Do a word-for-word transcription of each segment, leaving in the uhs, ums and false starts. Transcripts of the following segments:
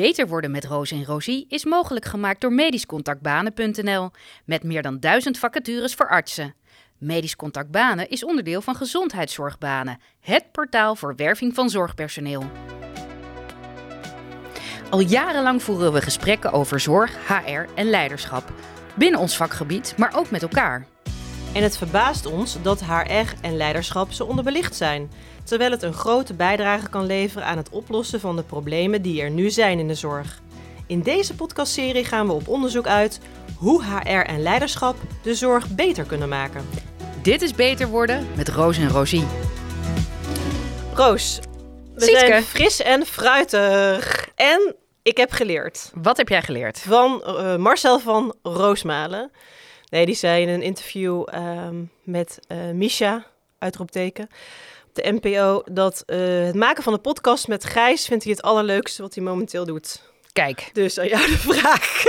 Beter worden met Roos en Rosie is mogelijk gemaakt door medisch contact banen punt n l met meer dan duizend vacatures voor artsen. Medischcontactbanen is onderdeel van Gezondheidszorgbanen, het portaal voor werving van zorgpersoneel. Al jarenlang voeren we gesprekken over zorg, H R en leiderschap. Binnen ons vakgebied, maar ook met elkaar. En het verbaast ons dat H R en leiderschap zo onderbelicht zijn, terwijl het een grote bijdrage kan leveren aan het oplossen van de problemen die er nu zijn in de zorg. In deze podcastserie gaan we op onderzoek uit hoe H R en leiderschap de zorg beter kunnen maken. Dit is Beter Worden met Roos en Rosie. Roos, we Sietske. zijn fris en fruitig en ik heb geleerd. Wat heb jij geleerd? Van uh, Marcel van Roosmalen. Nee, die zei in een interview um, met uh, Misha, uitroepteken, op de N P O, dat uh, het maken van een podcast met Gijs vindt hij het allerleukste wat hij momenteel doet. Kijk. Dus aan jou de vraag.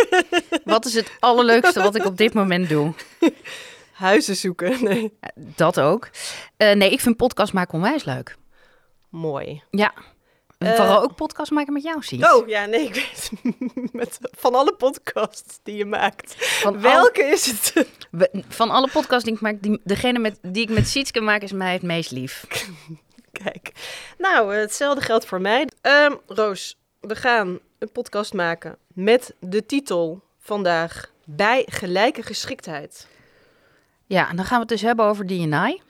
Wat is het allerleukste wat ik op dit moment doe? Huizen zoeken, nee. Dat ook. Uh, nee, ik vind podcast maken onwijs leuk. Mooi. Ja. Uh, Vooral ook podcast maken met jou, Siet. Oh, ja, nee, ik weet met, van alle podcasts die je maakt. Van welke al, is het? Van alle podcasts die ik maak, die, degene met, die ik met Sietske maak, is mij het meest lief. Kijk, nou, hetzelfde geldt voor mij. Um, Roos, we gaan een podcast maken met de titel vandaag Bij gelijke geschiktheid. Ja, en dan gaan we het dus hebben over D en I.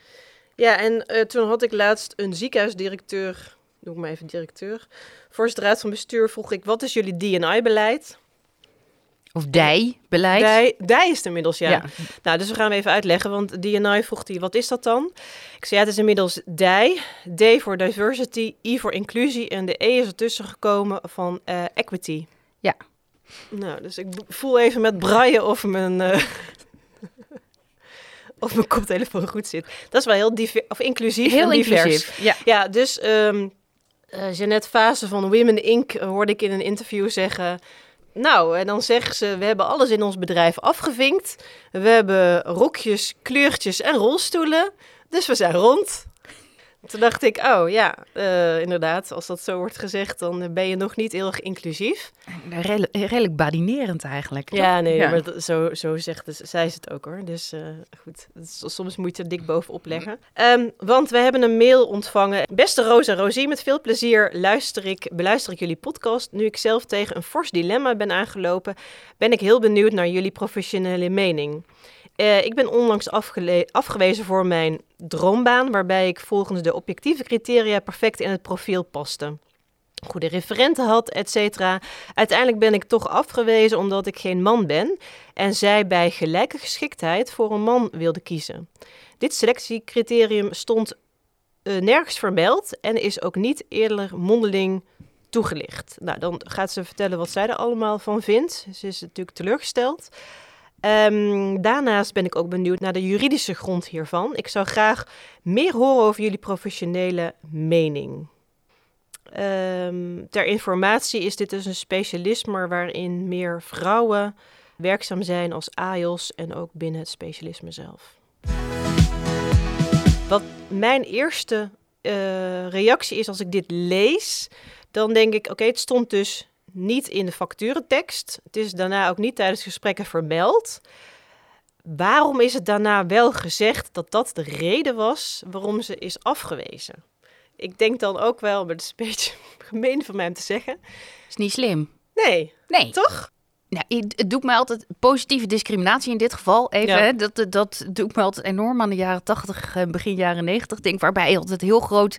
Ja, en uh, toen had ik laatst een ziekenhuisdirecteur... Doe ik maar even directeur. Voorzitter Raad van Bestuur vroeg ik, wat is jullie D en I-beleid? Of D E I-beleid? D E I, D E I is het inmiddels, ja. ja. Nou, dus we gaan hem even uitleggen, want D en I vroeg hij, wat is dat dan? Ik zei, ja, het is inmiddels D E I. D voor diversity, I voor inclusie en de E is ertussen gekomen van uh, equity. Ja. Nou, dus ik voel even met braille of mijn... Uh, Of mijn koptelefoon goed zit. Dat is wel heel diver- of inclusief. Heel en divers. Inclusief, ja. Ja, dus um, uh, Jeannette Vaassen van Women Incorporated hoorde ik in een interview zeggen... Nou, en dan zeggen ze, we hebben alles in ons bedrijf afgevinkt. We hebben rokjes, kleurtjes en rolstoelen. Dus we zijn rond. Toen dacht ik, oh ja, uh, inderdaad, als dat zo wordt gezegd... dan ben je nog niet heel erg inclusief. Rel- redelijk badinerend eigenlijk. Ja, toch? nee, ja. maar dat, zo, zo zegt dus, zij ze het ook hoor. Dus uh, goed, soms moet je er dik bovenop leggen. Um, want we hebben een mail ontvangen. Beste Roos en Rosie, met veel plezier luister ik, beluister ik jullie podcast. Nu ik zelf tegen een fors dilemma ben aangelopen... ben ik heel benieuwd naar jullie professionele mening. Uh, ik ben onlangs afgele- afgewezen voor mijn droombaan... waarbij ik volgens de objectieve criteria perfect in het profiel paste. Goede referenten had, et cetera. Uiteindelijk ben ik toch afgewezen omdat ik geen man ben... en zij bij gelijke geschiktheid voor een man wilde kiezen. Dit selectiecriterium stond uh, nergens vermeld... en is ook niet eerder mondeling toegelicht. Nou, dan gaat ze vertellen wat zij er allemaal van vindt. Ze is natuurlijk teleurgesteld... Um, daarnaast ben ik ook benieuwd naar de juridische grond hiervan. Ik zou graag meer horen over jullie professionele mening. Um, ter informatie is dit dus een specialisme waarin meer vrouwen werkzaam zijn als A I O S en ook binnen het specialisme zelf. Wat mijn eerste uh, reactie is als ik dit lees, dan denk ik, oké, okay, het stond dus... niet in de vacaturetekst. Het is daarna ook niet tijdens gesprekken vermeld. Waarom is het daarna wel gezegd dat dat de reden was waarom ze is afgewezen? Ik denk dan ook wel, maar dat is een beetje gemeen van mij om te zeggen. Is niet slim. Nee. Nee. Toch? Nou, het doet mij altijd positieve discriminatie in dit geval. Even, ja. hè, dat, dat doet me altijd enorm aan de jaren tachtig, begin jaren negentig. Denk, waarbij je altijd heel groot...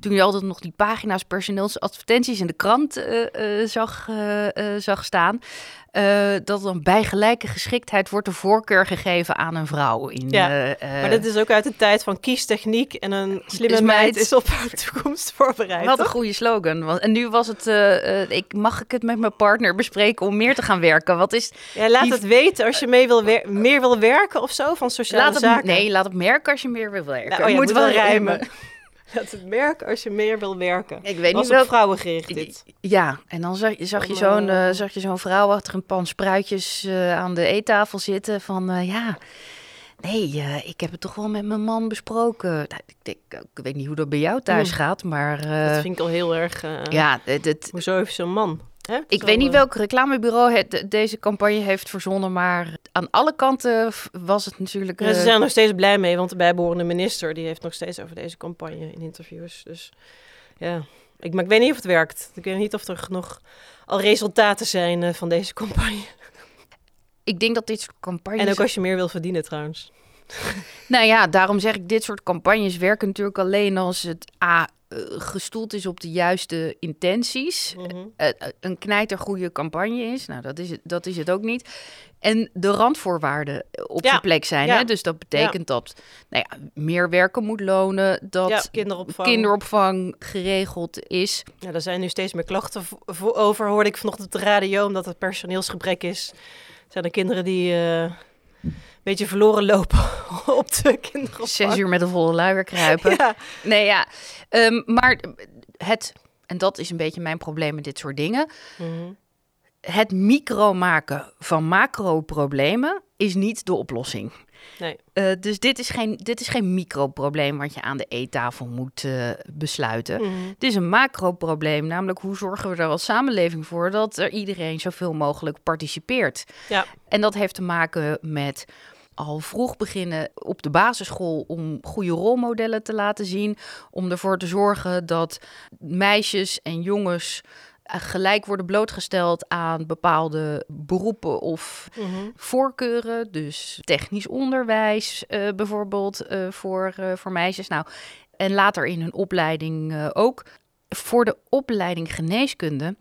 toen je altijd nog die pagina's personeelsadvertenties in de krant uh, uh, zag, uh, uh, zag staan... Uh, dat dan bij gelijke geschiktheid wordt de voorkeur gegeven aan een vrouw. In, ja, uh, maar dat is ook uit de tijd van kiestechniek en een slimme is meid is op haar toekomst voorbereid. Wat toch? Een goede slogan. En nu was het, uh, uh, ik mag ik het met mijn partner bespreken om meer te gaan werken? Wat is ja, laat die... het weten als je mee wil wer- meer wil werken of zo van sociale laat het, zaken. Nee, laat het merken als je meer wil werken. Nou, oh, je moet, moet wel rijmen. rijmen. Laat het merken als je meer wil werken. Ik weet was niet wel... op vrouwen gericht dit. Ja, en dan zag, zag, je, zo'n, uh, zag je zo'n vrouw achter een pan spruitjes uh, aan de eettafel zitten. Van uh, ja, nee, uh, ik heb het toch wel met mijn man besproken. Nou, ik, denk, ik weet niet hoe dat bij jou thuis mm. gaat, maar... Uh, dat vind ik al heel erg... Uh, ja, dit, dit, hoezo heeft zo'n man? Hè? Ik Zo, weet niet welk reclamebureau het, deze campagne heeft verzonnen, maar aan alle kanten was het natuurlijk... Ja, ze zijn er nog steeds blij mee, want de bijbehorende minister die heeft nog steeds over deze campagne in interviews. Dus ja, ik, maar ik weet niet of het werkt. Ik weet niet of er nog al resultaten zijn uh, van deze campagne. Ik denk dat dit soort campagnes... En ook als je meer wil verdienen trouwens. Nou ja, daarom zeg ik, dit soort campagnes werken natuurlijk alleen als het A... Uh, gestoeld is op de juiste intenties. Mm-hmm. Uh, een knijtergoede campagne is. Nou, dat is, het, dat is het ook niet. En de randvoorwaarden op ja. de plek zijn. Ja. Hè? Dus dat betekent ja. dat nou ja, meer werken moet lonen. Dat ja, kinderopvang. kinderopvang geregeld is. Ja, er zijn nu steeds meer klachten vo- vo- over. Hoorde ik vanochtend op de radio, omdat het personeelsgebrek is. Zijn er kinderen die... Uh... een beetje verloren lopen op de kinderopvang. Zes uur met een volle luier kruipen. Ja. Nee, ja. Um, maar het, en dat is een beetje mijn probleem met dit soort dingen... Mm-hmm. Het micro maken van macro-problemen is niet de oplossing. Nee. Uh, dus dit is geen, dit is geen micro-probleem wat je aan de eettafel moet uh, besluiten. Mm-hmm. Het is een macro-probleem, namelijk hoe zorgen we er als samenleving voor... dat er iedereen zoveel mogelijk participeert. Ja. En dat heeft te maken met... al vroeg beginnen op de basisschool om goede rolmodellen te laten zien. Om ervoor te zorgen dat meisjes en jongens gelijk worden blootgesteld aan bepaalde beroepen of mm-hmm. voorkeuren. Dus technisch onderwijs uh, bijvoorbeeld uh, voor, uh, voor meisjes. Nou, en later in hun opleiding uh, ook. Voor de opleiding geneeskunde...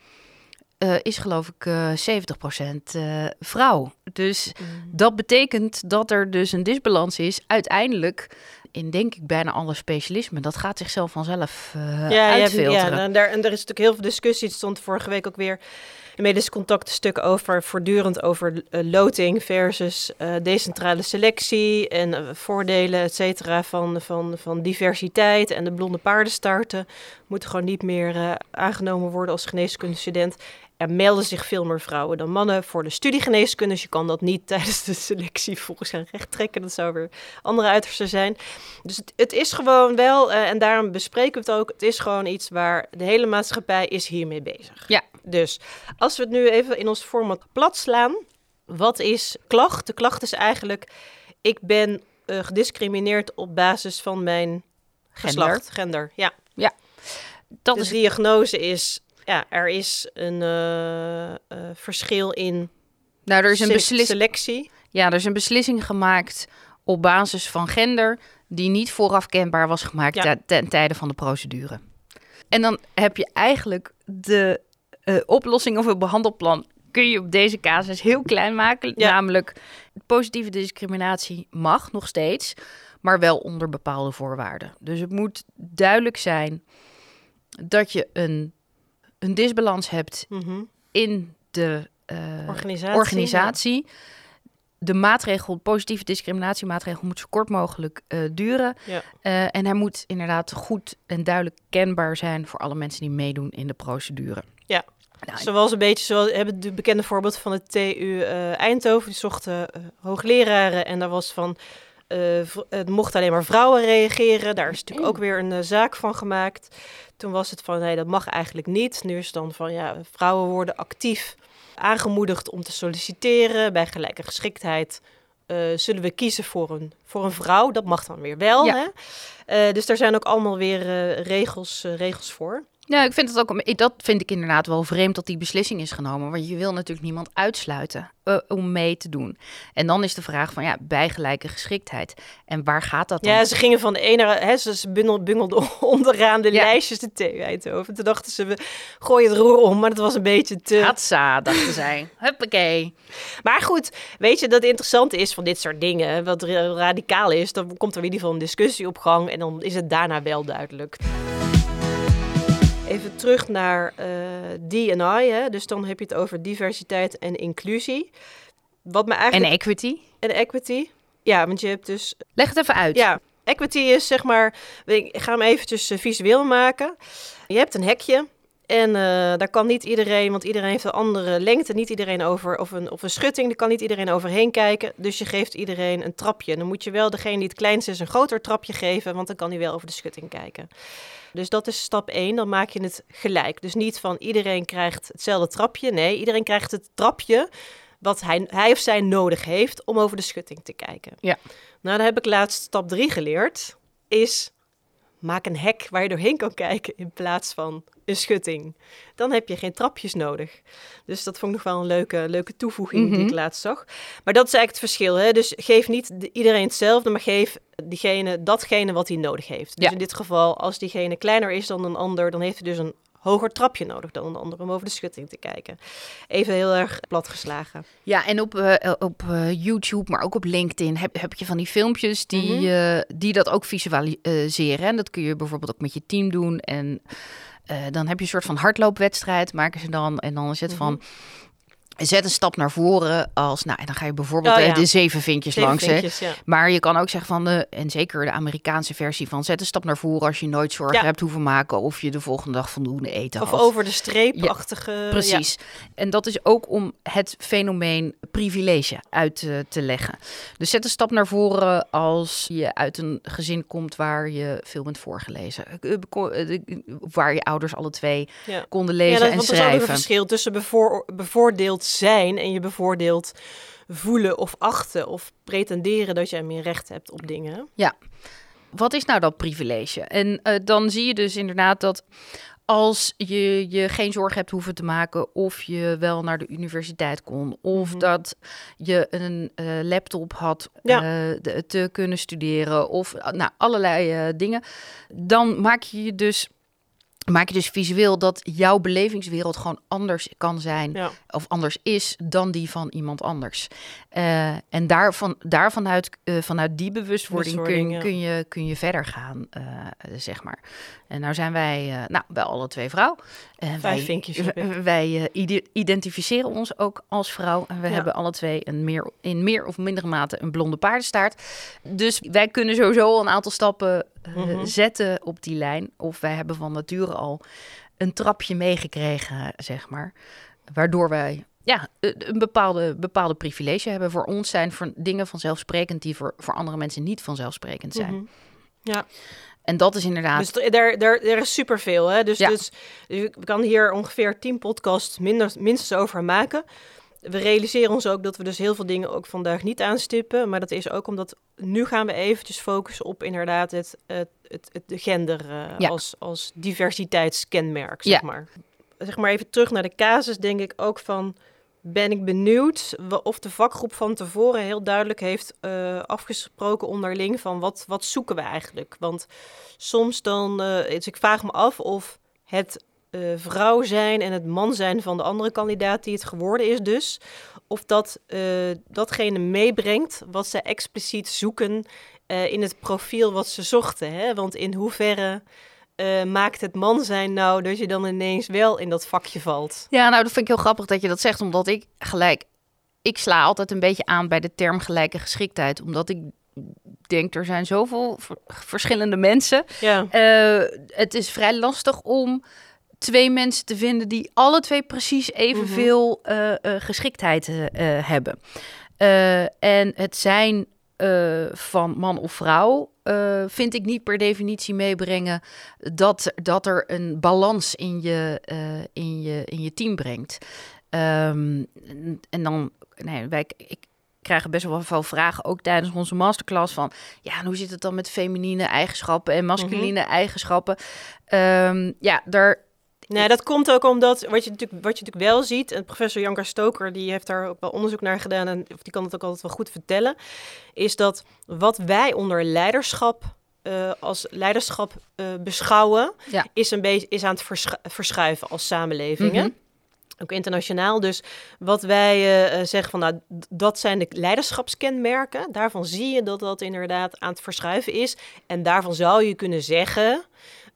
Uh, is geloof ik uh, zeventig procent uh, vrouw. Dus mm. dat betekent dat er dus een disbalans is. Uiteindelijk, in denk ik bijna alle specialismen, dat gaat zichzelf vanzelf uh, ja, uitfilteren. Ja, ja en, daar, en er is natuurlijk heel veel discussie. Het stond vorige week ook weer een medisch contactstuk over, voortdurend over uh, loting versus uh, decentrale selectie en uh, voordelen, et cetera, van, van, van diversiteit en de blonde paardenstaarten. Moeten gewoon niet meer uh, aangenomen worden als geneeskundestudent. Er melden zich veel meer vrouwen dan mannen voor de studiegeneeskunde. Dus je kan dat niet tijdens de selectie volgens hen recht trekken. Dat zou weer andere uitersten zijn. Dus het, het is gewoon wel, uh, en daarom bespreken we het ook... het is gewoon iets waar de hele maatschappij is hiermee bezig. Ja. Dus als we het nu even in ons format plat slaan... wat is klacht? De klacht is eigenlijk... ik ben uh, gediscrimineerd op basis van mijn geslacht. Gender. Gender, ja. Ja. Dat de is... diagnose is... Ja, er is een uh, uh, verschil in nou, er is een beslis- selectie. Ja, er is een beslissing gemaakt op basis van gender... die niet vooraf kenbaar was gemaakt ja. t- ten tijde van de procedure. En dan heb je eigenlijk de uh, oplossing of het behandelplan... kun je op deze casus heel klein maken. Ja. Namelijk, positieve discriminatie mag nog steeds... maar wel onder bepaalde voorwaarden. Dus het moet duidelijk zijn dat je een... een disbalans hebt mm-hmm. in de uh, organisatie. organisatie. Ja. De maatregel, positieve discriminatiemaatregel, moet zo kort mogelijk uh, duren. Ja. Uh, en hij moet inderdaad goed en duidelijk kenbaar zijn voor alle mensen die meedoen in de procedure. Ja, nou, zoals een beetje, zoals hebben het bekende voorbeeld van het T U uh, Eindhoven. Die zochten uh, hoogleraren en daar was van, uh, v- het mocht alleen maar vrouwen reageren. Daar is natuurlijk ook weer een uh, zaak van gemaakt. Toen was het van, nee, dat mag eigenlijk niet. Nu is het dan van, ja, vrouwen worden actief aangemoedigd om te solliciteren. Bij gelijke geschiktheid uh, zullen we kiezen voor een, voor een vrouw. Dat mag dan weer wel, ja. hè? Uh, dus daar zijn ook allemaal weer uh, regels, uh, regels voor. Nou, ik vind het ook, dat vind ik inderdaad wel vreemd dat die beslissing is genomen. Want je wil natuurlijk niemand uitsluiten uh, om mee te doen. En dan is de vraag van, ja, bij gelijke geschiktheid. En waar gaat dat dan? Ja, ze gingen van de ene, hè, ze bungelden onderaan de ja. lijstjes de T U Eindhoven. Toen dachten ze, we gooien het roer om, maar dat was een beetje te... Hatsa, dachten zij. Huppakee. Maar goed, weet je, dat interessante is van dit soort dingen, wat radicaal is, dan komt er in ieder geval een discussie op gang en dan is het daarna wel duidelijk. Even terug naar uh, D en I, hè? Dus dan heb je het over diversiteit en inclusie. Wat me eigenlijk... En equity. En equity, ja, want je hebt dus... Leg het even uit. Ja, equity is zeg maar, ik ga hem eventjes visueel maken. Je hebt een hekje En uh, daar kan niet iedereen, want iedereen heeft een andere lengte, niet iedereen over, of een, of een schutting, daar kan niet iedereen overheen kijken. Dus je geeft iedereen een trapje. En dan moet je wel degene die het kleinste is een groter trapje geven, want dan kan hij wel over de schutting kijken. Dus dat is stap één, dan maak je het gelijk. Dus niet van iedereen krijgt hetzelfde trapje, nee, iedereen krijgt het trapje wat hij, hij of zij nodig heeft om over de schutting te kijken. Ja. Nou, dan heb ik laatst stap drie geleerd, is maak een hek waar je doorheen kan kijken in plaats van een schutting. Dan heb je geen trapjes nodig. Dus dat vond ik nog wel een leuke, leuke toevoeging mm-hmm. die ik laatst zag. Maar dat is eigenlijk het verschil. Hè? Dus geef niet iedereen hetzelfde, maar geef diegene, datgene wat hij nodig heeft. Dus ja. in dit geval, als diegene kleiner is dan een ander, dan heeft hij dus een hoger trapje nodig dan een ander om over de schutting te kijken. Even heel erg platgeslagen. Ja, en op, uh, op uh, YouTube, maar ook op LinkedIn heb, heb je van die filmpjes die, mm-hmm. uh, die dat ook visualiseren. En dat kun je bijvoorbeeld ook met je team doen. En uh, dan heb je een soort van hardloopwedstrijd, maken ze dan. En dan is het mm-hmm. van... Zet een stap naar voren als, nou, en dan ga je bijvoorbeeld oh, ja. de zeven vinkjes zeven langs. Vinkjes, hè? Ja. Maar je kan ook zeggen van, de, en zeker de Amerikaanse versie van, zet een stap naar voren als je nooit zorgen ja. hebt hoeven maken of je de volgende dag voldoende eten of had. Of over de streepachtige. Ja, precies. Ja. En dat is ook om het fenomeen privilege uit uh, te leggen. Dus zet een stap naar voren als je uit een gezin komt waar je veel bent voorgelezen. Waar je ouders alle twee ja. konden lezen ja, dat, en schrijven. Ja, want er is ook een verschil tussen bevoor, bevoordeeld zijn en je bevoordeeld voelen of achten of pretenderen dat jij meer recht hebt op dingen. Ja, wat is nou dat privilege? En uh, dan zie je dus inderdaad dat als je je geen zorgen hebt hoeven te maken of je wel naar de universiteit kon of mm-hmm. dat je een uh, laptop had ja. uh, de, te kunnen studeren of uh, nou, allerlei uh, dingen, dan maak je je dus... Maak je dus visueel dat jouw belevingswereld gewoon anders kan zijn ja. of anders is dan die van iemand anders. Uh, en daarvan, daarvan uit, uh, vanuit die bewustwording, bewustwording kun, ja. kun, je, kun je verder gaan, uh, zeg maar. En nou zijn wij, uh, nou, bij alle twee vrouw. Uh, Vijf wij, vinkjes. Wij, wij uh, ide- identificeren ons ook als vrouw. En we ja. hebben alle twee een meer, in meer of mindere mate een blonde paardenstaart. Dus wij kunnen sowieso al een aantal stappen uh, mm-hmm. zetten op die lijn. Of wij hebben van nature al een trapje meegekregen, zeg maar. Waardoor wij ja, een bepaalde, bepaalde privilege hebben. Voor ons zijn voor dingen vanzelfsprekend die voor, voor andere mensen niet vanzelfsprekend zijn. Mm-hmm. Ja. En dat is inderdaad... Dus er, er, er is superveel, hè? Dus, ja. dus, dus ik kan hier ongeveer tien podcasts minder, minstens over maken. We realiseren ons ook dat we dus heel veel dingen ook vandaag niet aanstippen. Maar dat is ook omdat... Nu gaan we eventjes focussen op inderdaad het, het, het, het gender uh, ja. als, als diversiteitskenmerk, zeg ja. maar. Zeg maar even terug naar de casus, denk ik ook van... Ben ik benieuwd of de vakgroep van tevoren heel duidelijk heeft uh, afgesproken onderling van wat, wat zoeken we eigenlijk. Want soms dan, uh, dus ik vraag me af of het uh, vrouw zijn en het man zijn van de andere kandidaat die het geworden is dus. Of dat uh, datgene meebrengt wat ze expliciet zoeken uh, in het profiel wat ze zochten. Hè? Want in hoeverre... Uh, maakt het man zijn nou dat je dan ineens wel in dat vakje valt? Ja, nou, dat vind ik heel grappig dat je dat zegt, omdat ik gelijk... Ik sla altijd een beetje aan bij de term gelijke geschiktheid, omdat ik denk, er zijn zoveel v- verschillende mensen. Ja. Uh, het is vrij lastig om twee mensen te vinden die alle twee precies evenveel mm-hmm. uh, uh, geschiktheid uh, hebben. Uh, en het zijn uh, van man of vrouw... Uh, vind ik niet per definitie meebrengen dat, dat er een balans in je, uh, in je, in je team brengt. Um, en, en dan, nee, wij, ik krijg best wel veel vragen, ook tijdens onze masterclass, van ja, hoe zit het dan met feminine eigenschappen en masculine mm-hmm. eigenschappen? Um, ja, daar... Nou, dat komt ook omdat, wat je natuurlijk, wat je natuurlijk wel ziet... en professor Janka Stoker, die heeft daar ook wel onderzoek naar gedaan... en die kan het ook altijd wel goed vertellen... is dat wat wij onder leiderschap, uh, als leiderschap uh, beschouwen... Ja. Is, een be- is aan het versch- verschuiven als samenlevingen. Mm-hmm. Ook internationaal. Dus wat wij uh, zeggen van, nou, dat zijn de leiderschapskenmerken... daarvan zie je dat dat inderdaad aan het verschuiven is. En daarvan zou je kunnen zeggen...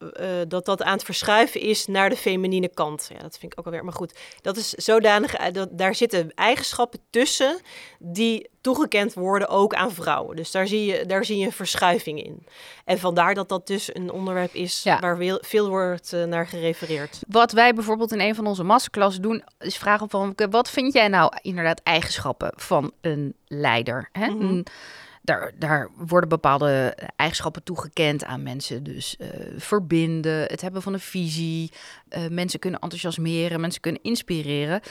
uh, dat dat aan het verschuiven is naar de feminine kant. Ja, dat vind ik ook alweer. Maar goed, dat is zodanig, dat, daar zitten eigenschappen tussen die toegekend worden ook aan vrouwen. Dus daar zie je, daar zie je een verschuiving in. En vandaar dat dat dus een onderwerp is ja. waar we, veel wordt uh, naar gerefereerd. Wat wij bijvoorbeeld in een van onze masterclasses doen, is vragen van, wat vind jij nou inderdaad eigenschappen van een leider? Hè? Mm-hmm. Een, Daar, daar worden bepaalde eigenschappen toegekend aan mensen. Dus uh, verbinden, het hebben van een visie. Uh, mensen kunnen enthousiasmeren, mensen kunnen inspireren.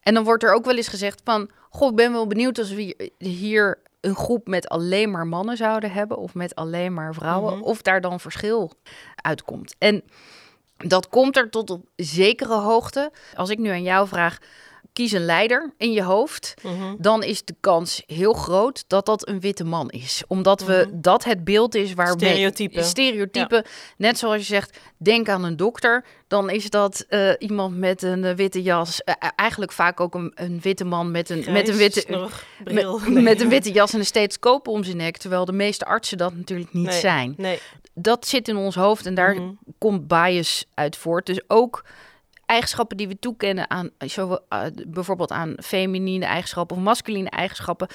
En dan wordt er ook wel eens gezegd van... Goh, ik ben wel benieuwd als we hier een groep met alleen maar mannen zouden hebben... of met alleen maar vrouwen, mm-hmm. of daar dan verschil uitkomt. En dat komt er tot op zekere hoogte. Als ik nu aan jou vraag... Kies een leider in je hoofd, mm-hmm. dan is de kans heel groot dat dat een witte man is. Omdat we mm-hmm. dat het beeld is waar... Stereotypen. Stereotypen. Ja. Net zoals je zegt, denk aan een dokter. Dan is dat uh, iemand met een uh, witte jas. Uh, eigenlijk vaak ook een, een witte man met een, Gijs, met een witte snorg, bril. Met, nee, met ja. een witte jas en een stethoscoop om zijn nek. Terwijl de meeste artsen dat natuurlijk niet nee, zijn. Nee. Dat zit in ons hoofd en daar mm-hmm. komt bias uit voort. Dus ook... eigenschappen die we toekennen aan zo, uh, bijvoorbeeld aan feminine eigenschappen of masculine eigenschappen.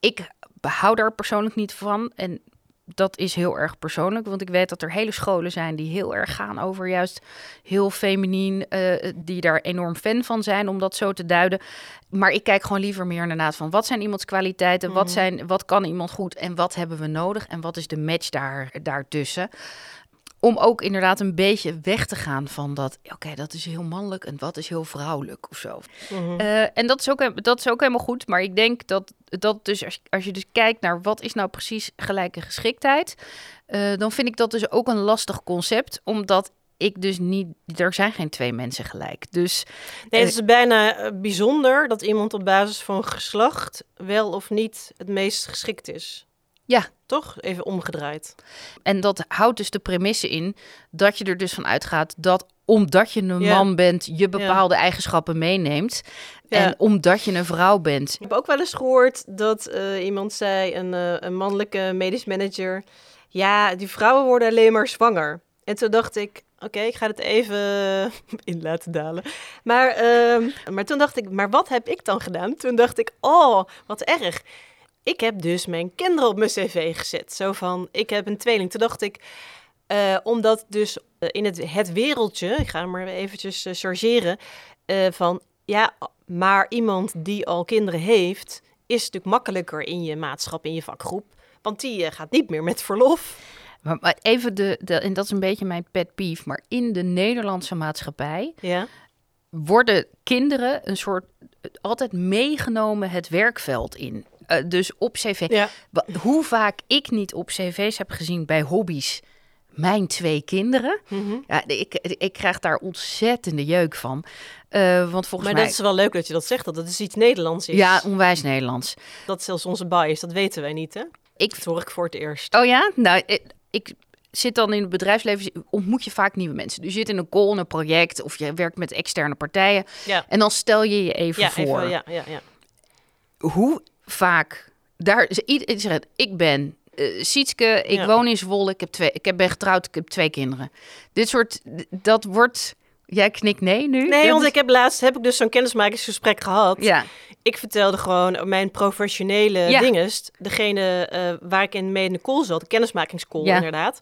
Ik hou daar persoonlijk niet van. En dat is heel erg persoonlijk. Want ik weet dat er hele scholen zijn die heel erg gaan over juist heel feminien. Uh, die daar enorm fan van zijn om dat zo te duiden. Maar ik kijk gewoon liever meer inderdaad van wat zijn iemands kwaliteiten? Mm-hmm. Wat zijn, wat kan iemand goed en wat hebben we nodig? En wat is de match daar, daartussen? Om ook inderdaad een beetje weg te gaan van dat... oké, okay, dat is heel mannelijk en wat is heel vrouwelijk of zo. Mm-hmm. Uh, en dat is, ook, dat is ook helemaal goed. Maar ik denk dat, dat dus als, als je dus kijkt naar... wat is nou precies gelijke geschiktheid... Uh, dan vind ik dat dus ook een lastig concept. Omdat ik dus niet... er zijn geen twee mensen gelijk. Dus, nee, het is uh, bijna bijzonder dat iemand op basis van geslacht... wel of niet het meest geschikt is. Ja, toch? Even omgedraaid. En dat houdt dus de premisse in dat je er dus van uitgaat dat omdat je een ja. man bent, je bepaalde ja. eigenschappen meeneemt. Ja. En omdat je een vrouw bent. Ik heb ook wel eens gehoord dat uh, iemand zei, een, uh, een mannelijke medisch manager, ja, die vrouwen worden alleen maar zwanger. En toen dacht ik, oké, okay, ik ga het even in laten dalen. Maar, uh, maar toen dacht ik, maar wat heb ik dan gedaan? Toen dacht ik, oh, wat erg. Ik heb dus mijn kinderen op mijn cv gezet. Zo van, ik heb een tweeling. Toen dacht ik, uh, omdat dus in het, het wereldje... Ik ga hem maar eventjes uh, chargeren. Uh, van, ja, maar iemand die al kinderen heeft... is natuurlijk makkelijker in je maatschap, in je vakgroep. Want die uh, gaat niet meer met verlof. Maar, maar even, de, de, en dat is een beetje mijn pet peeve... maar in de Nederlandse maatschappij... Ja. worden kinderen een soort... altijd meegenomen het werkveld in... Uh, dus op cv. Ja. Hoe vaak ik niet op cv's heb gezien bij hobby's. Mijn twee kinderen. Mm-hmm. Ja, ik, ik krijg daar ontzettende jeuk van. Uh, want volgens maar mij... dat is wel leuk dat je dat zegt. Dat het dus iets Nederlands is. Ja, onwijs Nederlands. Dat is zelfs onze bias. Dat weten wij niet, hè? Ik... Dat hoor ik voor het eerst. Oh ja? Nou, ik... ik... zit dan in het bedrijfsleven, ontmoet je vaak nieuwe mensen. Dus je zit in een call, een project of je werkt met externe partijen. Ja. En dan stel je je even ja, voor. Even, ja, ja, ja. Hoe vaak, daar is iedereen, ik ben uh, Sietske, ik ja. woon in Zwolle, ik, heb twee, ik heb, ben getrouwd, ik heb twee kinderen. Dit soort, dat wordt, jij knikt nee nu? Nee, dat want is... ik heb laatst, heb ik dus zo'n kennismakingsgesprek gehad. Ja. Ik vertelde gewoon mijn professionele ja. dinges. Degene uh, waar ik in mee in de call zat, de kennismakingscall ja. inderdaad.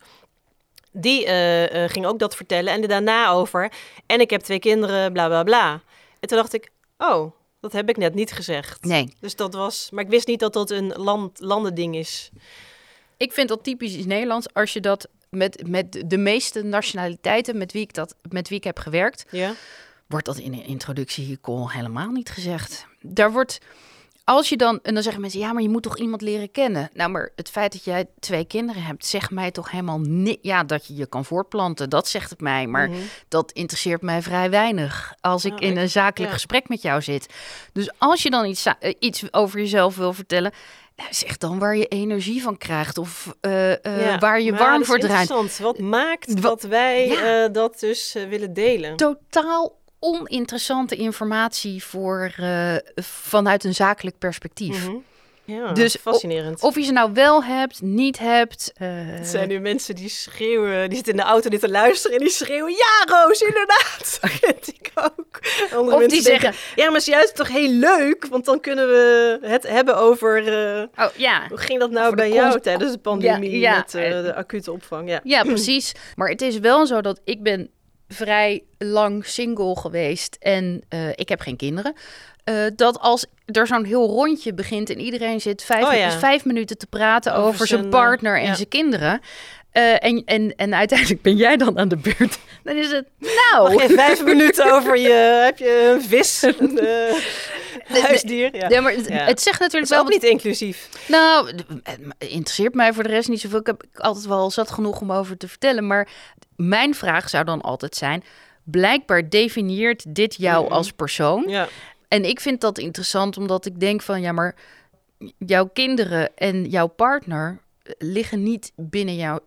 Die uh, uh, ging ook dat vertellen en er daarna over. En ik heb twee kinderen, bla bla bla. En toen dacht ik, oh, dat heb ik net niet gezegd. Nee. Dus dat was, maar ik wist niet dat dat een land, landending is. Ik vind dat typisch iets Nederlands als je dat met, met de meeste nationaliteiten met wie ik, dat, met wie ik heb gewerkt. Ja. Wordt dat in een introductiecall helemaal niet gezegd. Daar wordt, als je dan, en dan zeggen mensen, ja, maar je moet toch iemand leren kennen. Nou, maar het feit dat jij twee kinderen hebt, zegt mij toch helemaal niet, ja, dat je je kan voortplanten, dat zegt het mij. Maar mm-hmm. dat interesseert mij vrij weinig als ik nou, in een zakelijk ja. gesprek met jou zit. Dus als je dan iets, iets over jezelf wil vertellen, zeg dan waar je energie van krijgt of uh, uh, ja, waar je warm voor draait. Interessant, wat maakt wat dat wij ja. uh, dat dus uh, willen delen? Totaal oninteressante informatie voor, uh, vanuit een zakelijk perspectief. Mm-hmm. Ja, dus fascinerend. Of je ze nou wel hebt, niet hebt. Uh... Het zijn nu mensen die schreeuwen, die zitten in de auto dit te luisteren en die schreeuwen, ja Roos, inderdaad. Dat vind ik ook. Andere of die zeggen, denken, ja maar het is juist toch heel leuk, want dan kunnen we het hebben over, uh, oh, ja. hoe ging dat nou bij jou cons- tijdens de pandemie ja, ja. met uh, de acute opvang. Ja. ja, precies. Maar het is wel zo dat ik ben vrij lang single geweest en uh, ik heb geen kinderen. Uh, dat als er zo'n heel rondje begint en iedereen zit vijf, oh, ja. dus vijf minuten te praten over, over zijn partner en ja. zijn kinderen. Uh, en, en, en uiteindelijk ben jij dan aan de beurt. Dan is het, nou... Mag je vijf minuten over je... Heb je een vis? Een uh, huisdier? Ja. Ja, maar het, ja. het zegt natuurlijk wel... Het is ook niet inclusief. Nou, het interesseert mij voor de rest niet zoveel. Ik heb altijd wel zat genoeg om over te vertellen. Maar mijn vraag zou dan altijd zijn... Blijkbaar definieert dit jou mm-hmm. als persoon. Ja. En ik vind dat interessant, omdat ik denk van... Ja, maar jouw kinderen en jouw partner... liggen niet binnen jou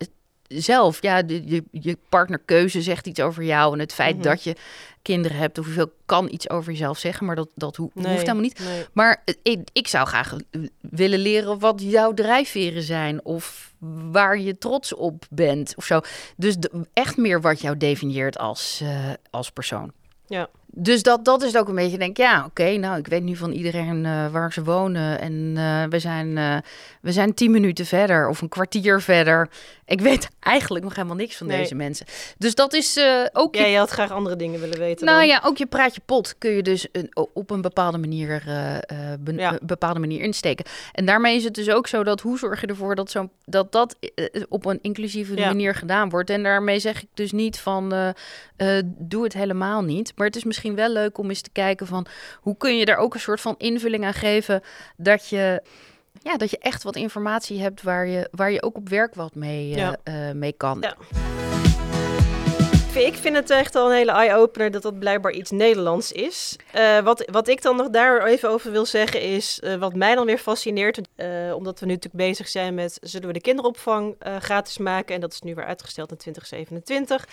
zelf. Ja, de, je, je partnerkeuze zegt iets over jou... en het feit mm-hmm. dat je kinderen hebt... of hoeveel kan iets over jezelf zeggen... maar dat, dat ho- nee, hoeft helemaal niet. Nee. Maar ik, ik zou graag willen leren... wat jouw drijfveren zijn... of waar je trots op bent of zo. Dus de, echt meer wat jou definieert als, uh, als persoon. Ja. Dus dat, dat is het ook een beetje, denk ja, oké, okay, nou, ik weet nu van iedereen uh, waar ze wonen. En uh, we, zijn, uh, we zijn tien minuten verder of een kwartier verder. Ik weet eigenlijk nog helemaal niks van nee. deze mensen. Dus dat is uh, ook... Ja, je... je had graag andere dingen willen weten. Nou dan. Ja, ook je praatje pot kun je dus een, op een bepaalde manier, uh, be- ja. bepaalde manier insteken. En daarmee is het dus ook zo dat hoe zorg je ervoor dat zo'n, dat, dat uh, op een inclusieve ja. manier gedaan wordt. En daarmee zeg ik dus niet van uh, uh, doe het helemaal niet. Maar het is misschien... misschien wel leuk om eens te kijken van... hoe kun je daar ook een soort van invulling aan geven... dat je, ja, dat je echt wat informatie hebt... waar je, waar je ook op werk wat mee, ja. uh, mee kan. Ja. Ik vind het echt al een hele eye-opener... dat dat blijkbaar iets Nederlands is. Uh, wat, wat ik dan nog daar even over wil zeggen is... Uh, wat mij dan weer fascineert... Uh, omdat we nu natuurlijk bezig zijn met... zullen we de kinderopvang uh, gratis maken? En dat is nu weer uitgesteld in twintig zevenentwintig...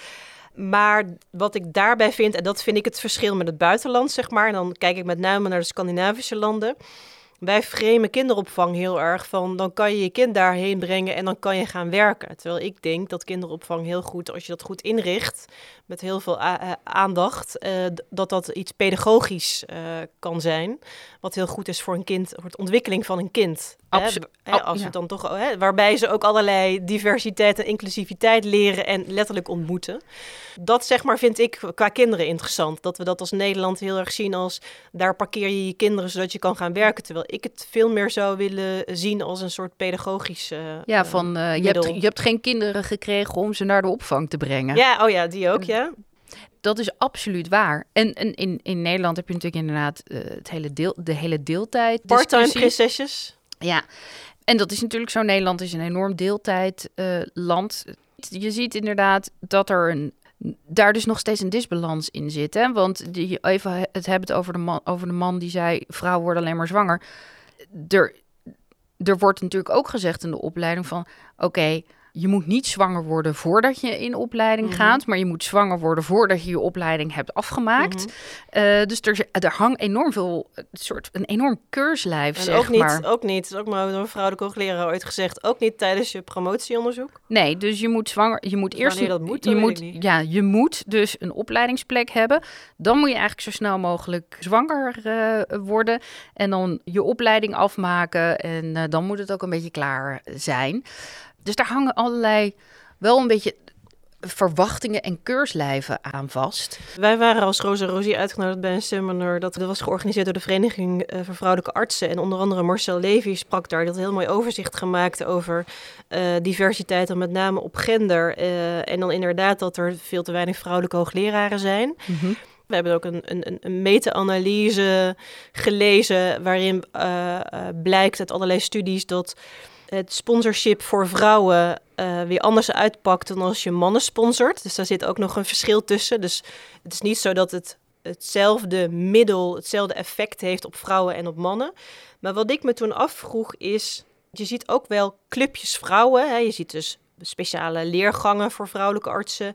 Maar wat ik daarbij vind, en dat vind ik het verschil met het buitenland, zeg maar. En dan kijk ik met name naar de Scandinavische landen. Wij framen kinderopvang heel erg van, dan kan je je kind daarheen brengen en dan kan je gaan werken. Terwijl ik denk dat kinderopvang heel goed, als je dat goed inricht, met heel veel a- aandacht, uh, dat dat iets pedagogisch uh, kan zijn. Wat heel goed is voor een kind, voor de ontwikkeling van een kind. Absolu- hè, hè, als ja. het dan toch, hè, waarbij ze ook allerlei diversiteit en inclusiviteit leren en letterlijk ontmoeten. Dat zeg maar vind ik qua kinderen interessant. Dat we dat als Nederland heel erg zien als, daar parkeer je je kinderen zodat je kan gaan werken. Terwijl ik het veel meer zou willen zien als een soort pedagogische uh, Ja, van uh, je, hebt, je hebt geen kinderen gekregen om ze naar de opvang te brengen. Ja, oh ja, die ook, ja. Dat is absoluut waar. En, en in, in Nederland heb je natuurlijk inderdaad uh, het hele deel, de hele deeltijd. Part-time prinsesjes. Ja, en dat is natuurlijk zo. Nederland is een enorm deeltijd uh, land. Je ziet inderdaad dat er een, daar dus nog steeds een disbalans in zit. Hè? Want die, even het hebben over de, man, over de man die zei, vrouwen worden alleen maar zwanger. Er, er wordt natuurlijk ook gezegd in de opleiding van, oké, okay, je moet niet zwanger worden voordat je in opleiding mm-hmm. gaat. Maar je moet zwanger worden voordat je je opleiding hebt afgemaakt. Mm-hmm. Uh, dus er, er hangt enorm veel, een soort een enorm keurslijf, en zeg ook niet, maar. Ook niet, ook maar door mevrouw de Koogleraar ooit gezegd, ook niet tijdens je promotieonderzoek. Nee, dus je moet zwanger, je moet eerst... Wanneer dat moet, je moet, ja, je moet dus een opleidingsplek hebben. Dan moet je eigenlijk zo snel mogelijk zwanger uh, worden. En dan je opleiding afmaken. En uh, dan moet het ook een beetje klaar zijn. Dus daar hangen allerlei wel een beetje verwachtingen en keurslijven aan vast. Wij waren als Roos en Rosie uitgenodigd bij een seminar. Dat was georganiseerd door de Vereniging voor Vrouwelijke Artsen. En onder andere Marcel Levi sprak daar. Dat heel mooi overzicht gemaakt over uh, diversiteit en met name op gender. Uh, en dan inderdaad dat er veel te weinig vrouwelijke hoogleraren zijn. Mm-hmm. We hebben ook een, een, een meta-analyse gelezen waarin uh, uh, blijkt uit allerlei studies dat het sponsorship voor vrouwen uh, weer anders uitpakt dan als je mannen sponsort. Dus daar zit ook nog een verschil tussen. Dus het is niet zo dat het hetzelfde middel, hetzelfde effect heeft op vrouwen en op mannen. Maar wat ik me toen afvroeg is, je ziet ook wel clubjes vrouwen. Hè? Je ziet dus speciale leergangen voor vrouwelijke artsen.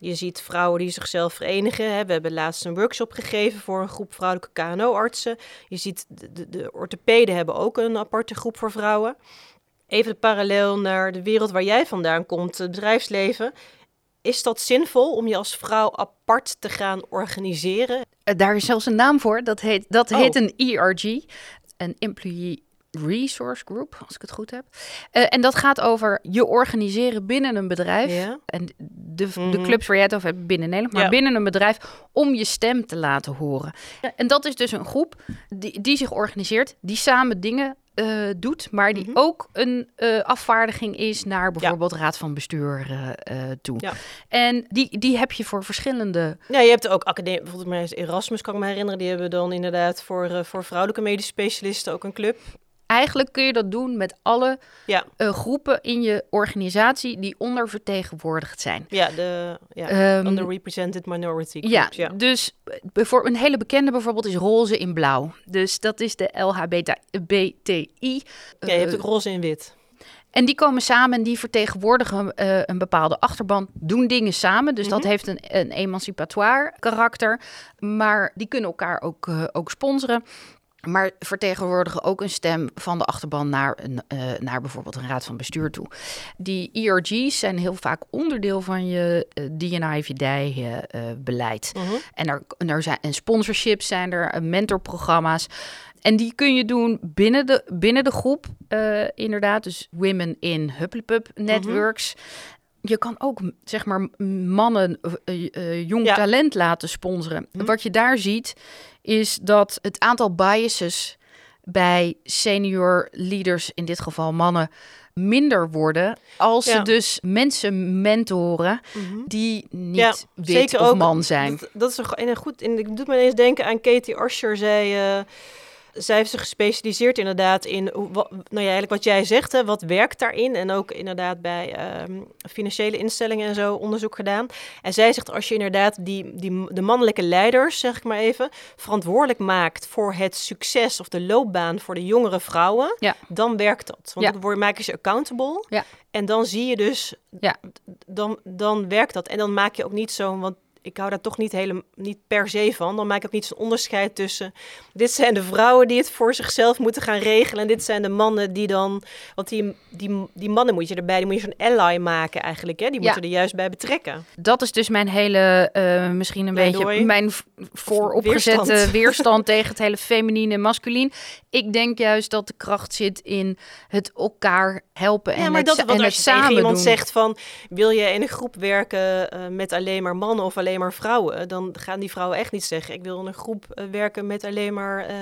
Je ziet vrouwen die zichzelf verenigen. Hè. We hebben laatst een workshop gegeven voor een groep vrouwelijke K N O-artsen. Je ziet, de, de orthopeden hebben ook een aparte groep voor vrouwen. Even parallel naar de wereld waar jij vandaan komt, het bedrijfsleven. Is dat zinvol om je als vrouw apart te gaan organiseren? Daar is zelfs een naam voor, dat heet, dat oh. heet een E R G, een Employee Resource Group, als ik het goed heb. Uh, en dat gaat over je organiseren binnen een bedrijf. Yeah. En de, mm-hmm. de clubs waar jij het over hebt binnen Nederland, maar ja. binnen een bedrijf om je stem te laten horen. En dat is dus een groep die, die zich organiseert, die samen dingen Uh, doet, maar die mm-hmm. ook een uh, afvaardiging is naar bijvoorbeeld ja. raad van bestuur uh, uh, toe. Ja. En die, die heb je voor verschillende... Ja, je hebt ook academie, bijvoorbeeld Erasmus kan ik me herinneren, die hebben dan inderdaad voor, uh, voor vrouwelijke medisch specialisten ook een club. Eigenlijk kun je dat doen met alle ja. uh, groepen in je organisatie die ondervertegenwoordigd zijn. Ja, de ja, um, underrepresented minority groups. Ja, ja. Dus bijvoorbeeld, een hele bekende bijvoorbeeld is roze in blauw. Dus dat is de L H B T I. Ja, je hebt ook roze in wit. En die komen samen en die vertegenwoordigen uh, een bepaalde achterban, doen dingen samen. Dus mm-hmm. dat heeft een, een emancipatoire karakter. Maar die kunnen elkaar ook, uh, ook sponsoren. Maar vertegenwoordigen ook een stem van de achterban naar, een, uh, naar bijvoorbeeld een raad van bestuur toe. Die E R G's zijn heel vaak onderdeel van je uh, D en I of je D E I-beleid. Uh, uh-huh. En, er, er zijn, en sponsorships zijn er, uh, mentorprogramma's. En die kun je doen binnen de, binnen de groep, uh, inderdaad. Dus Women in Hupplepup Networks. Uh-huh. Je kan ook, zeg maar, mannen, uh, uh, jong ja. talent laten sponsoren. Hm. Wat je daar ziet, is dat het aantal biases bij senior leaders, in dit geval mannen, minder worden. Als ja. ze dus mensen mentoren mm-hmm. die niet ja, wit zeker of ook, man zijn. Dat, dat is een goed. En ik doet me ineens denken aan Katie Asscher. Zij... Uh, Zij heeft zich gespecialiseerd inderdaad in, wat, nou ja, eigenlijk wat jij zegt, hè, wat werkt daarin? En ook inderdaad bij um, financiële instellingen en zo onderzoek gedaan. En zij zegt, als je inderdaad die, die, de mannelijke leiders, zeg ik maar even, verantwoordelijk maakt voor het succes of de loopbaan voor de jongere vrouwen, ja. dan werkt dat. Want ja. dan maken ze accountable. Ja. En dan zie je dus, ja. dan, dan werkt dat. En dan maak je ook niet zo'n... Want ik hou daar toch niet, hele, niet per se van. Dan maak ik ook niet zo'n onderscheid tussen... dit zijn de vrouwen die het voor zichzelf moeten gaan regelen... en dit zijn de mannen die dan... want die, die, die mannen moet je erbij... die moet je zo'n ally maken eigenlijk. Hè? Die moeten ja. er juist bij betrekken. Dat is dus mijn hele... Uh, misschien een Leidooi. beetje mijn vooropgezette weerstand, weerstand tegen het hele feminine en masculien. Ik denk juist dat de kracht zit in het elkaar helpen en ja, maar het, dat, en als het je samen iemand doen. Zegt van... wil je in een groep werken uh, met alleen maar mannen of alleen maar vrouwen, dan gaan die vrouwen echt niet zeggen... ik wil in een groep uh, werken met alleen maar uh,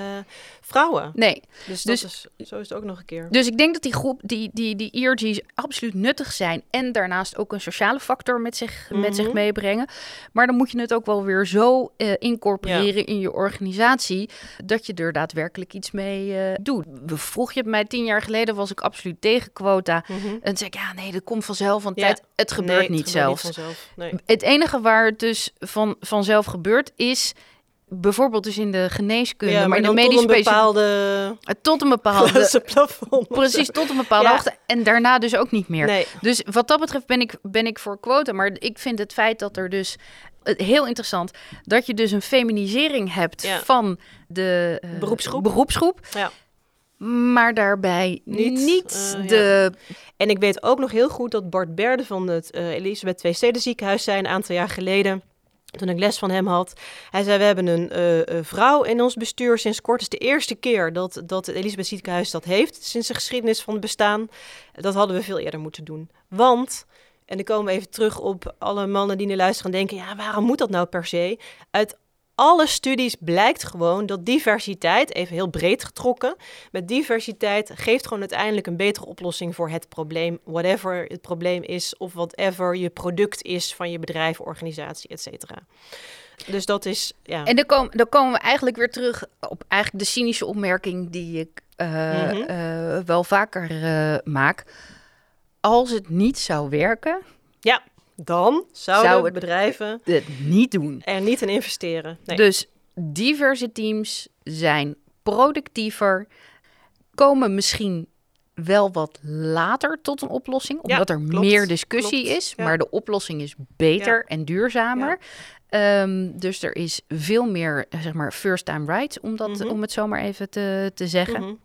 vrouwen. Nee. Dus, dat dus is, zo is het ook nog een keer. Dus ik denk dat die groep, die, die, die E R G's absoluut nuttig zijn... en daarnaast ook een sociale factor met zich, mm-hmm. met zich meebrengen. Maar dan moet je het ook wel weer zo uh, incorporeren ja. in je organisatie... dat je er daadwerkelijk iets mee uh, doet. Vroeg je het mij tien jaar geleden, was ik absoluut tegen quota. Mm-hmm. En zei ik, ja nee, dat komt vanzelf van ja. tijd. Het gebeurt nee, het niet zelfs. Niet vanzelf. Nee. Het enige waar het dus van, vanzelf gebeurd is, bijvoorbeeld dus in de geneeskunde, ja, maar, maar in de medische tot een bepaalde tot een bepaalde plafond, precies tot een bepaalde ja. hoogte en daarna dus ook niet meer. Nee. Dus wat dat betreft ben ik ben ik voor quota, maar ik vind het feit dat er dus heel interessant dat je dus een feminisering hebt ja. van de uh, beroepsgroep. beroepsgroep. Ja. Maar daarbij niet, niet uh, de... Ja. En ik weet ook nog heel goed dat Bart Berde van het uh, Elisabeth Tweesteden ziekenhuis zei een aantal jaar geleden... toen ik les van hem had. Hij zei, we hebben een uh, vrouw in ons bestuur sinds kort. Het is de eerste keer dat, dat het Elisabeth ziekenhuis dat heeft... sinds de geschiedenis van het bestaan. Dat hadden we veel eerder moeten doen. Want... en dan komen we even terug op alle mannen die nu luisteren en denken... ja, waarom moet dat nou per se? Uit alle studies blijkt gewoon dat diversiteit, even heel breed getrokken... met diversiteit geeft gewoon uiteindelijk een betere oplossing voor het probleem. Whatever het probleem is of whatever je product is van je bedrijf, organisatie, et cetera. Dus dat is, ja. En dan, kom, dan komen we eigenlijk weer terug op eigenlijk de cynische opmerking... die ik uh, mm-hmm. uh, wel vaker uh, maak. Als het niet zou werken... ja. Dan zouden Zou het bedrijven het niet doen. Er niet in investeren. Nee. Dus diverse teams zijn productiever, komen misschien wel wat later tot een oplossing. Omdat ja, er klopt, meer discussie klopt, is. Ja. Maar de oplossing is beter ja. en duurzamer. Ja. Um, dus er is veel meer, zeg maar, first time right. Om, dat, mm-hmm. om het zomaar even te, te zeggen. Mm-hmm.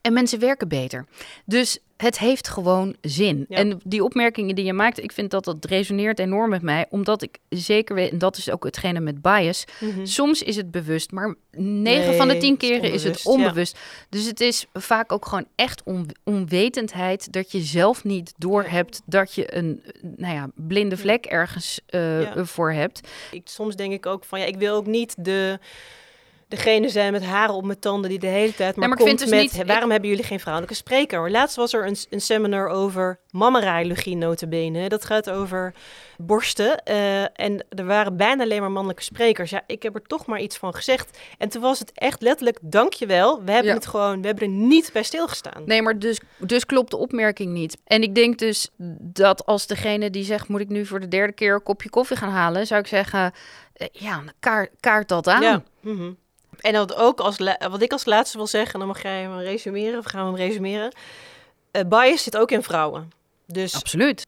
En mensen werken beter. Dus het heeft gewoon zin. Ja. En die opmerkingen die je maakt, ik vind dat dat resoneert enorm met mij. Omdat ik zeker weet, en dat is ook hetgene met bias. Mm-hmm. Soms is het bewust, maar negen nee, van de tien keren is het onbewust. Ja. Dus het is vaak ook gewoon echt on- onwetendheid... dat je zelf niet doorhebt dat je een nou ja, blinde vlek ergens uh, ja. voor hebt. Ik, soms denk ik ook van, ja, ik wil ook niet de... Degene zijn met haren op mijn tanden die de hele tijd maar, nee, maar komt dus met... Niet, waarom ik... hebben jullie geen vrouwelijke spreker? Laatst was er een, een seminar over mammariologie notabene. Dat gaat over borsten. Uh, en er waren bijna alleen maar mannelijke sprekers. Ja, ik heb er toch maar iets van gezegd. En toen was het echt letterlijk, dankjewel. We hebben ja. het gewoon, we hebben er niet bij stilgestaan. Nee, maar dus, dus klopt de opmerking niet. En ik denk dus dat als degene die zegt... moet ik nu voor de derde keer een kopje koffie gaan halen... zou ik zeggen, ja, kaart, kaart dat aan. Ja, mm-hmm. En dat ook als la- wat ik als laatste wil zeggen, dan mag jij hem resumeren, of gaan we hem resumeren. Uh, bias zit ook in vrouwen. Dus absoluut.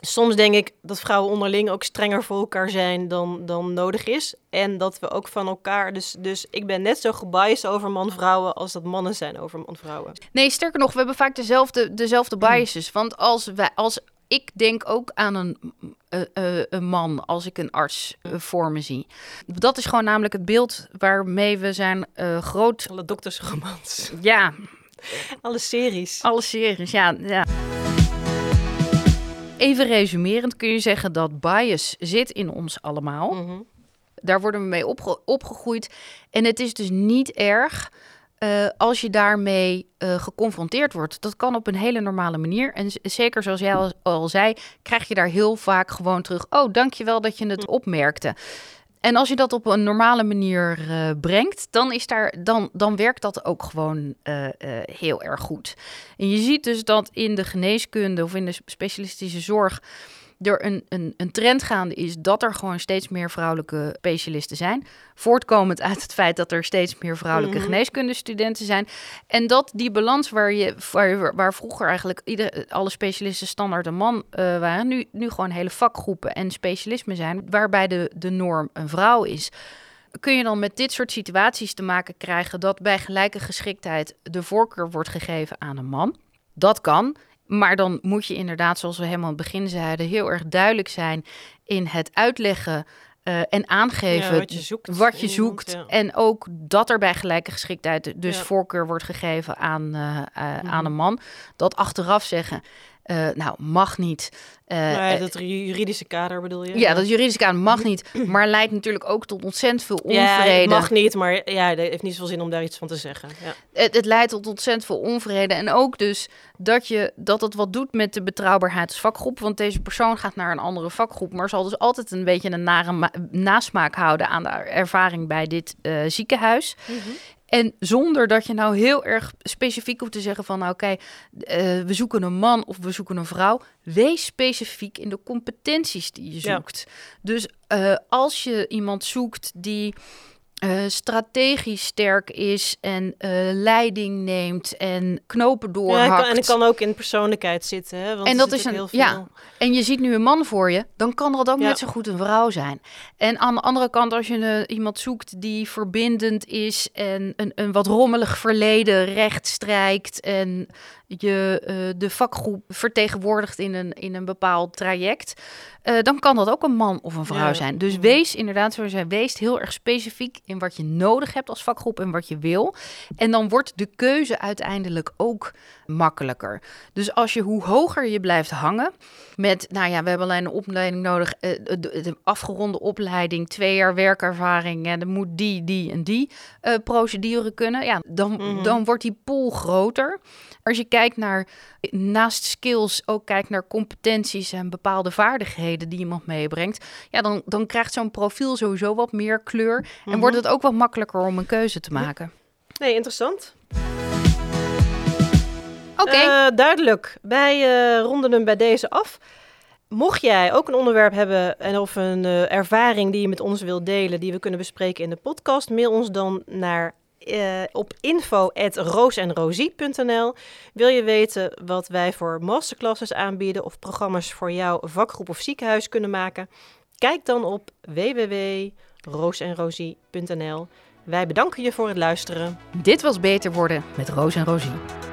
Soms denk ik dat vrouwen onderling ook strenger voor elkaar zijn dan, dan nodig is. En dat we ook van elkaar... Dus, dus ik ben net zo gebiased over man-vrouwen als dat mannen zijn over man-vrouwen. Nee, sterker nog, we hebben vaak dezelfde, dezelfde biases. Mm. Want als wij... Als ik denk ook aan een, uh, uh, een man als ik een arts uh, voor me zie. Dat is gewoon namelijk het beeld waarmee we zijn uh, groot... Alle doktersromans. Ja. Alle series. Alle series, ja. ja. Even resumerend kun je zeggen dat bias zit in ons allemaal. Mm-hmm. Daar worden we mee opge- opgegroeid. En het is dus niet erg... Uh, als je daarmee uh, geconfronteerd wordt. Dat kan op een hele normale manier. En z- zeker zoals jij al, al zei, krijg je daar heel vaak gewoon terug... oh, dankjewel dat je het opmerkte. En als je dat op een normale manier uh, brengt... Dan, is daar, dan, dan werkt dat ook gewoon uh, uh, heel erg goed. En je ziet dus dat in de geneeskunde of in de specialistische zorg... er een, een, een trend gaande is dat er gewoon steeds meer vrouwelijke specialisten zijn. Voortkomend uit het feit dat er steeds meer vrouwelijke mm-hmm. geneeskundestudenten zijn. En dat die balans waar, je, waar, waar vroeger eigenlijk ieder, alle specialisten standaard een man uh, waren... Nu, nu gewoon hele vakgroepen en specialismen zijn waarbij de, de norm een vrouw is... kun je dan met dit soort situaties te maken krijgen... dat bij gelijke geschiktheid de voorkeur wordt gegeven aan een man. Dat kan... Maar dan moet je inderdaad, zoals we helemaal aan het begin zeiden... heel erg duidelijk zijn in het uitleggen uh, en aangeven... Ja, wat je zoekt. Wat je zoekt iemand, ja. En ook dat er bij gelijke geschiktheid dus ja. voorkeur wordt gegeven aan, uh, uh, mm-hmm. aan een man. Dat achteraf zeggen, uh, nou, mag niet. Uh, maar ja, dat juridische kader bedoel je? Ja, dat juridische kader mag niet. Maar leidt natuurlijk ook tot ontzettend veel onvrede. Ja, het mag niet, maar ja, het heeft niet zoveel zin om daar iets van te zeggen. Ja. Het, het leidt tot ontzettend veel onvrede. En ook dus dat, je, dat het wat doet met de betrouwbaarheid als vakgroep. Want deze persoon gaat naar een andere vakgroep. Maar zal dus altijd een beetje een nare ma- nasmaak houden aan de ervaring bij dit uh, ziekenhuis. Mm-hmm. En zonder dat je nou heel erg specifiek hoeft te zeggen van... nou, oké, uh, we zoeken een man of we zoeken een vrouw. Wees specifiek in de competenties die je zoekt. Ja. Dus uh, als je iemand zoekt die uh, strategisch sterk is... en uh, leiding neemt en knopen doorhakt... Ja, kan, en het kan ook in persoonlijkheid zitten. Hè? Want en dat is een, heel veel... ja, en je ziet nu een man voor je... dan kan dat ook ja. net zo goed een vrouw zijn. En aan de andere kant, als je uh, iemand zoekt die verbindend is... en een, een wat rommelig verleden rechtstrijkt... en je uh, de vakgroep vertegenwoordigt in een, in een bepaald traject... Uh, dan kan dat ook een man of een vrouw ja. zijn. Dus wees inderdaad, zoals jij wees, heel erg specifiek... in wat je nodig hebt als vakgroep en wat je wil. En dan wordt de keuze uiteindelijk ook makkelijker. Dus als je, hoe hoger je blijft hangen... met, nou ja, we hebben alleen een opleiding nodig... Uh, de, de afgeronde opleiding, twee jaar werkervaring... en dan moet die, die en die uh, procedure kunnen... ja, dan, mm-hmm. dan wordt die pool groter... Als je kijkt naar, naast skills, ook kijkt naar competenties en bepaalde vaardigheden die iemand meebrengt. Ja, dan, dan krijgt zo'n profiel sowieso wat meer kleur. Mm-hmm. En wordt het ook wat makkelijker om een keuze te maken. Nee, interessant. Oké. Okay. Uh, duidelijk. Wij uh, ronden hem bij deze af. Mocht jij ook een onderwerp hebben en of een uh, ervaring die je met ons wilt delen, die we kunnen bespreken in de podcast, mail ons dan naar Uh, op info at roos en rozie punt n l wil je weten wat wij voor masterclasses aanbieden of programma's voor jouw vakgroep of ziekenhuis kunnen maken? Kijk dan op w w w punt roos en rozie punt n l. Wij bedanken je voor het luisteren. Dit was Beter Worden met Roos en Rozie.